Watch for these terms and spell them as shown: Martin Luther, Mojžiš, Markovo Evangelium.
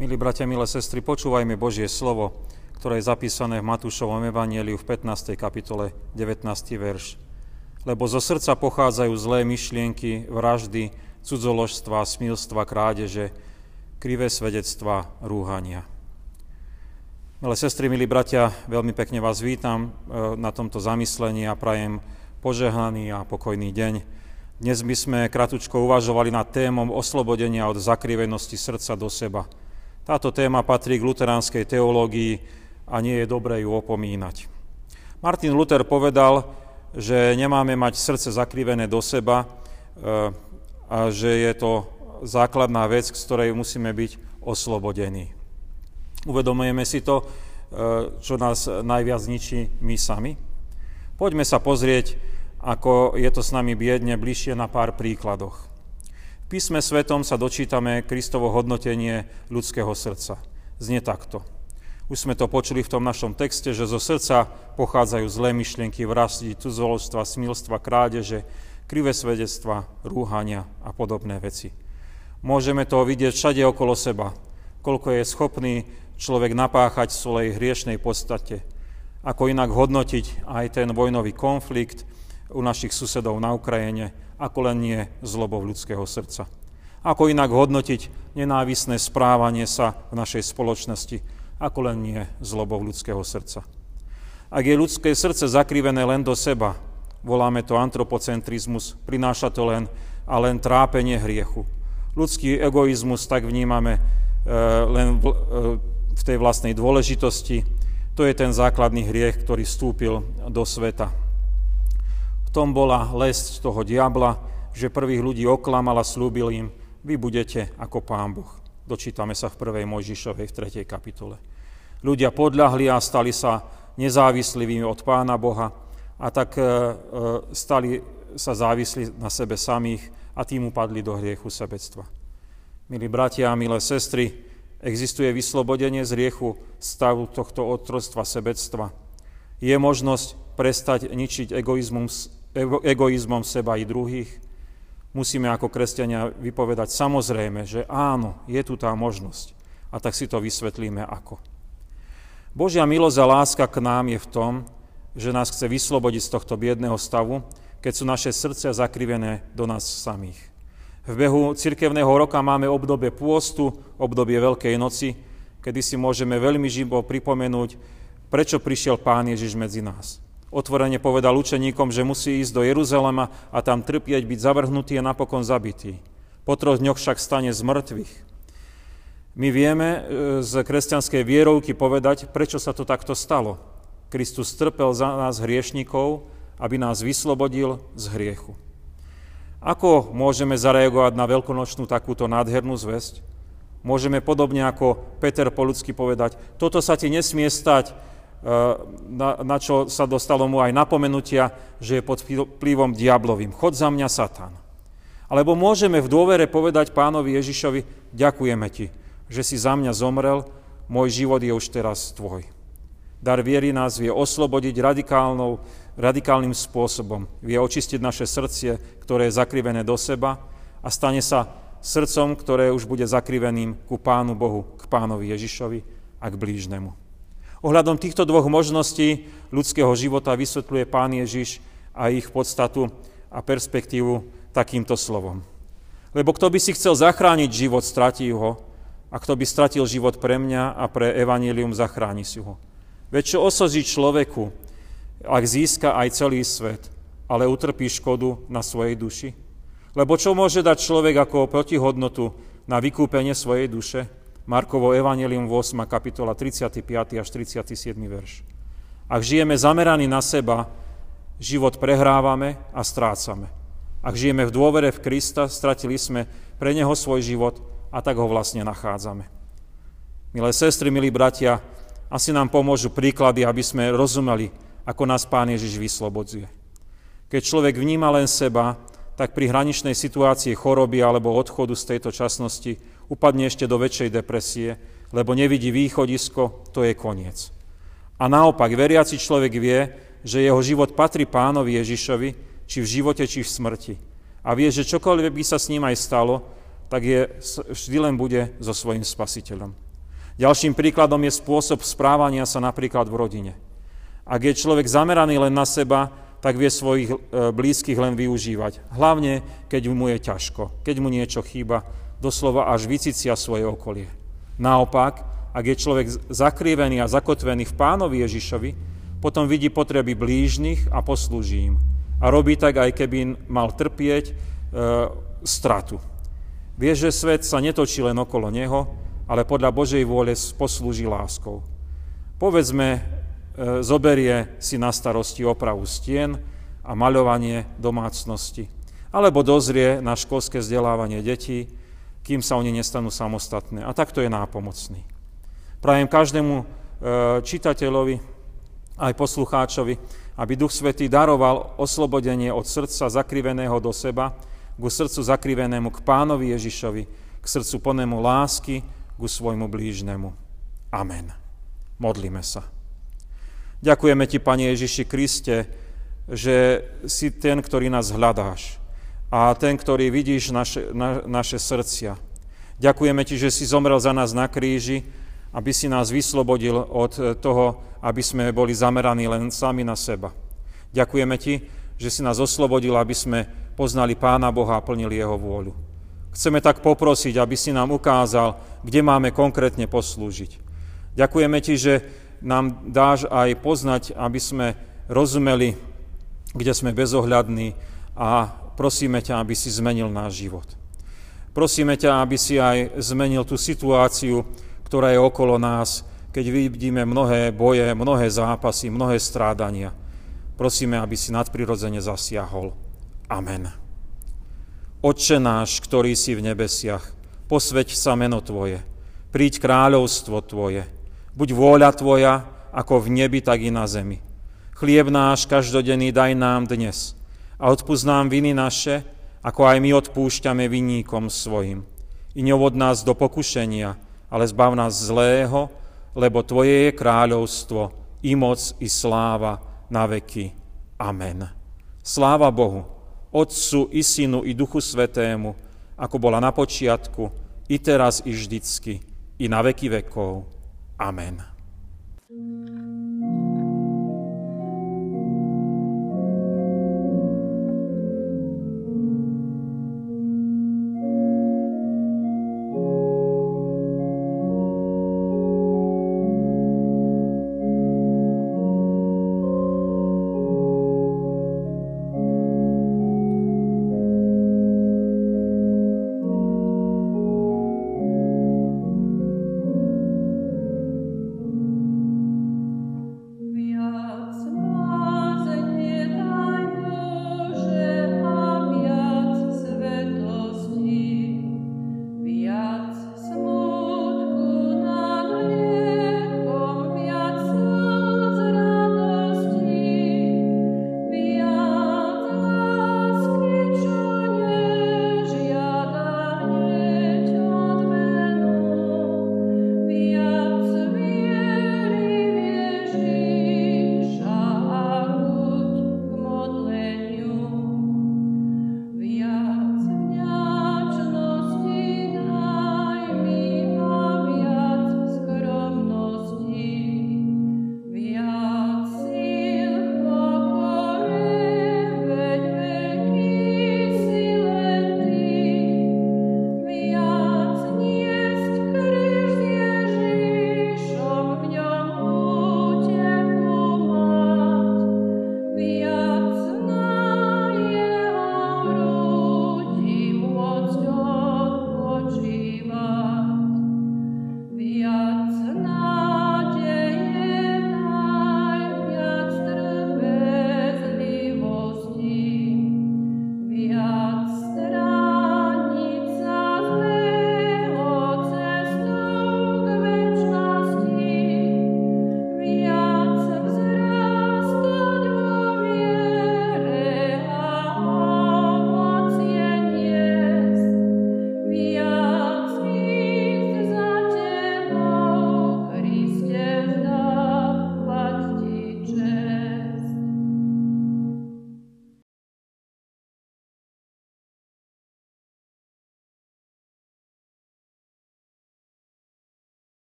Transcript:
Milí bratia, milé sestry, počúvajme Božie slovo, ktoré je zapísané v Matúšovom evanjeliu v 15. kapitole, 19. verš. Lebo zo srdca pochádzajú zlé myšlienky, vraždy, cudzoložstva, smilstva, krádeže, krivé svedectvá, rúhania. Milé sestry, milí bratia, veľmi pekne vás vítam na tomto zamyslení a prajem požehnaný a pokojný deň. Dnes by sme kratučko uvažovali nad témom oslobodenia od zakrivenosti srdca do seba. Táto téma patrí k luteránskej teológii a nie je dobré ju opomínať. Martin Luther povedal, že nemáme mať srdce zakrivené do seba a že je to základná vec, z ktorej musíme byť oslobodení. Uvedomujeme si to, čo nás najviac ničí my sami. Poďme sa pozrieť, ako je to s nami biedne, bližšie na pár príkladoch. V písme svetom sa dočítame Kristovo hodnotenie ľudského srdca. Znie takto. Už sme to počuli v tom našom texte, že zo srdca pochádzajú zlé myšlienky, vraždy, cudzoložstva, smilstva, krádeže, krivé svedectvá, rúhania a podobné veci. Môžeme to vidieť všade okolo seba, koľko je schopný človek napáchať v svojej hriešnej podstate. Ako inak hodnotiť aj ten vojnový konflikt u našich susedov na Ukrajine, ako len nie zlobou ľudského srdca. Ako inak hodnotiť nenávisné správanie sa v našej spoločnosti, ako len nie zlobou ľudského srdca. Ak je ľudské srdce zakrivené len do seba, voláme to antropocentrizmus, prináša to len a len trápenie hriechu. Ľudský egoizmus tak vnímame len v tej vlastnej dôležitosti. To je ten základný hriech, ktorý vstúpil do sveta. V tom bola lesť toho diabla, že prvých ľudí oklamal a slúbil im, vy budete ako Pán Boh. Dočítame sa v 1. Mojžišovej v 3. kapitole. Ľudia podľahli a stali sa nezávislými od Pána Boha a tak stali sa závislí na sebe samých a tým upadli do hriechu sebectva. Milí bratia a milé sestry, existuje vyslobodenie z hriechu stavu tohto otroctva sebectva. Je možnosť prestať ničiť egoizmom seba i druhých. Musíme ako kresťania vypovedať samozrejme, že áno, je tu tá možnosť. A tak si to vysvetlíme ako. Božia milosť a láska k nám je v tom, že nás chce vyslobodiť z tohto biedného stavu, keď sú naše srdcia zakrivené do nás samých. V behu cirkevného roka máme obdobie pôstu, obdobie Veľkej noci, kedy si môžeme veľmi živo pripomenúť, prečo prišiel Pán Ježiš medzi nás. Otvorene povedal učeníkom, že musí ísť do Jeruzalema a tam trpieť, byť zavrhnutý a napokon zabitý. Po troch dňoch však stane z mŕtvych. My vieme z kresťanskej vierovky povedať, prečo sa to takto stalo. Kristus trpel za nás hriešnikov, aby nás vyslobodil z hriechu. Ako môžeme zareagovať na veľkonočnú takúto nádhernú zvesť? Môžeme podobne ako Peter po ľudsky povedať, toto sa ti nesmie stať, na čo sa dostalo mu aj napomenutia, že je pod vplyvom diablovým. Choď za mňa, Satan. Alebo môžeme v dôvere povedať Pánovi Ježišovi, ďakujeme ti, že si za mňa zomrel, môj život je už teraz tvoj. Dar viery nás vie oslobodiť radikálnym spôsobom. Vie očistiť naše srdce, ktoré je zakrivené do seba a stane sa srdcom, ktoré už bude zakriveným ku Pánu Bohu, k Pánovi Ježišovi a k blížnemu. Ohľadom týchto dvoch možností ľudského života vysvetľuje Pán Ježiš a ich podstatu a perspektívu takýmto slovom. Lebo kto by si chcel zachrániť život, stratí ho, a kto by stratil život pre mňa a pre evanjelium, zachráni si ho. Veď čo osoží človeku, ak získa aj celý svet, ale utrpí škodu na svojej duši? Lebo čo môže dať človek ako protihodnotu na vykúpenie svojej duše? Markovo Evangelium 8. kapitola 35. až 37. verš. Ak žijeme zameraní na seba, život prehrávame a strácame. Ak žijeme v dôvere v Krista, stratili sme pre neho svoj život a tak ho vlastne nachádzame. Milé sestry, milí bratia, asi nám pomôžu príklady, aby sme rozumeli, ako nás Pán Ježiš vyslobodzuje. Keď človek vníma len seba, tak pri hraničnej situácii choroby alebo odchodu z tejto časnosti upadne ešte do väčšej depresie, lebo nevidí východisko, to je koniec. A naopak, veriaci človek vie, že jeho život patrí Pánovi Ježišovi, či v živote, či v smrti. A vie, že čokoľvek by sa s ním aj stalo, tak vždy len bude so svojím Spasiteľom. Ďalším príkladom je spôsob správania sa napríklad v rodine. Ak je človek zameraný len na seba, tak vie svojich blízkych len využívať. Hlavne, keď mu je ťažko, keď mu niečo chýba, doslova až vycicia svoje okolie. Naopak, ak je človek zakrivený a zakotvený v Pánovi Ježišovi, potom vidí potreby blížnych a poslúži im. A robí tak, aj keby mal trpieť stratu. Vie, že svet sa netočí len okolo neho, ale podľa Božej vôle poslúži láskou. Povedzme, zoberie si na starosti opravu stien a maľovanie domácnosti. Alebo dozrie na školské vzdelávanie detí, kým sa oni nestanú samostatné. A takto je nápomocný. Prajem každému čitateľovi, aj poslucháčovi, aby Duch Svätý daroval oslobodenie od srdca zakriveného do seba, ku srdcu zakrivenému k Pánovi Ježišovi, k srdcu plnému lásky, ku svojmu blížnemu. Amen. Modlíme sa. Ďakujeme Ti, Pane Ježiši Kriste, že si ten, ktorý nás hľadáš a ten, ktorý vidíš naše srdcia. Ďakujeme Ti, že si zomrel za nás na kríži, aby si nás vyslobodil od toho, aby sme boli zameraní len sami na seba. Ďakujeme Ti, že si nás oslobodil, aby sme poznali Pána Boha a plnili Jeho vôľu. Chceme tak poprosiť, aby si nám ukázal, kde máme konkrétne poslúžiť. Ďakujeme Ti, že nám dáš aj poznať, aby sme rozumeli, kde sme bezohľadní a prosíme ťa, aby si zmenil náš život. Prosíme ťa, aby si aj zmenil tú situáciu, ktorá je okolo nás, keď vidíme mnohé boje, mnohé zápasy, mnohé strádania. Prosíme, aby si nadprirodzene zasiahol. Amen. Otče náš, ktorý si v nebesiach, posväť sa meno Tvoje, príď kráľovstvo Tvoje, buď vôľa Tvoja, ako v nebi, tak i na zemi. Chlieb náš každodenný daj nám dnes a odpusť nám viny naše, ako aj my odpúšťame vinníkom svojim. I neuvod nás do pokušenia, ale zbav nás zlého, lebo Tvoje je kráľovstvo, i moc, i sláva na veky. Amen. Sláva Bohu, Otcu, i Synu, i Duchu Svätému, ako bola na počiatku, i teraz, i vždycky, i na veky vekov. Amen.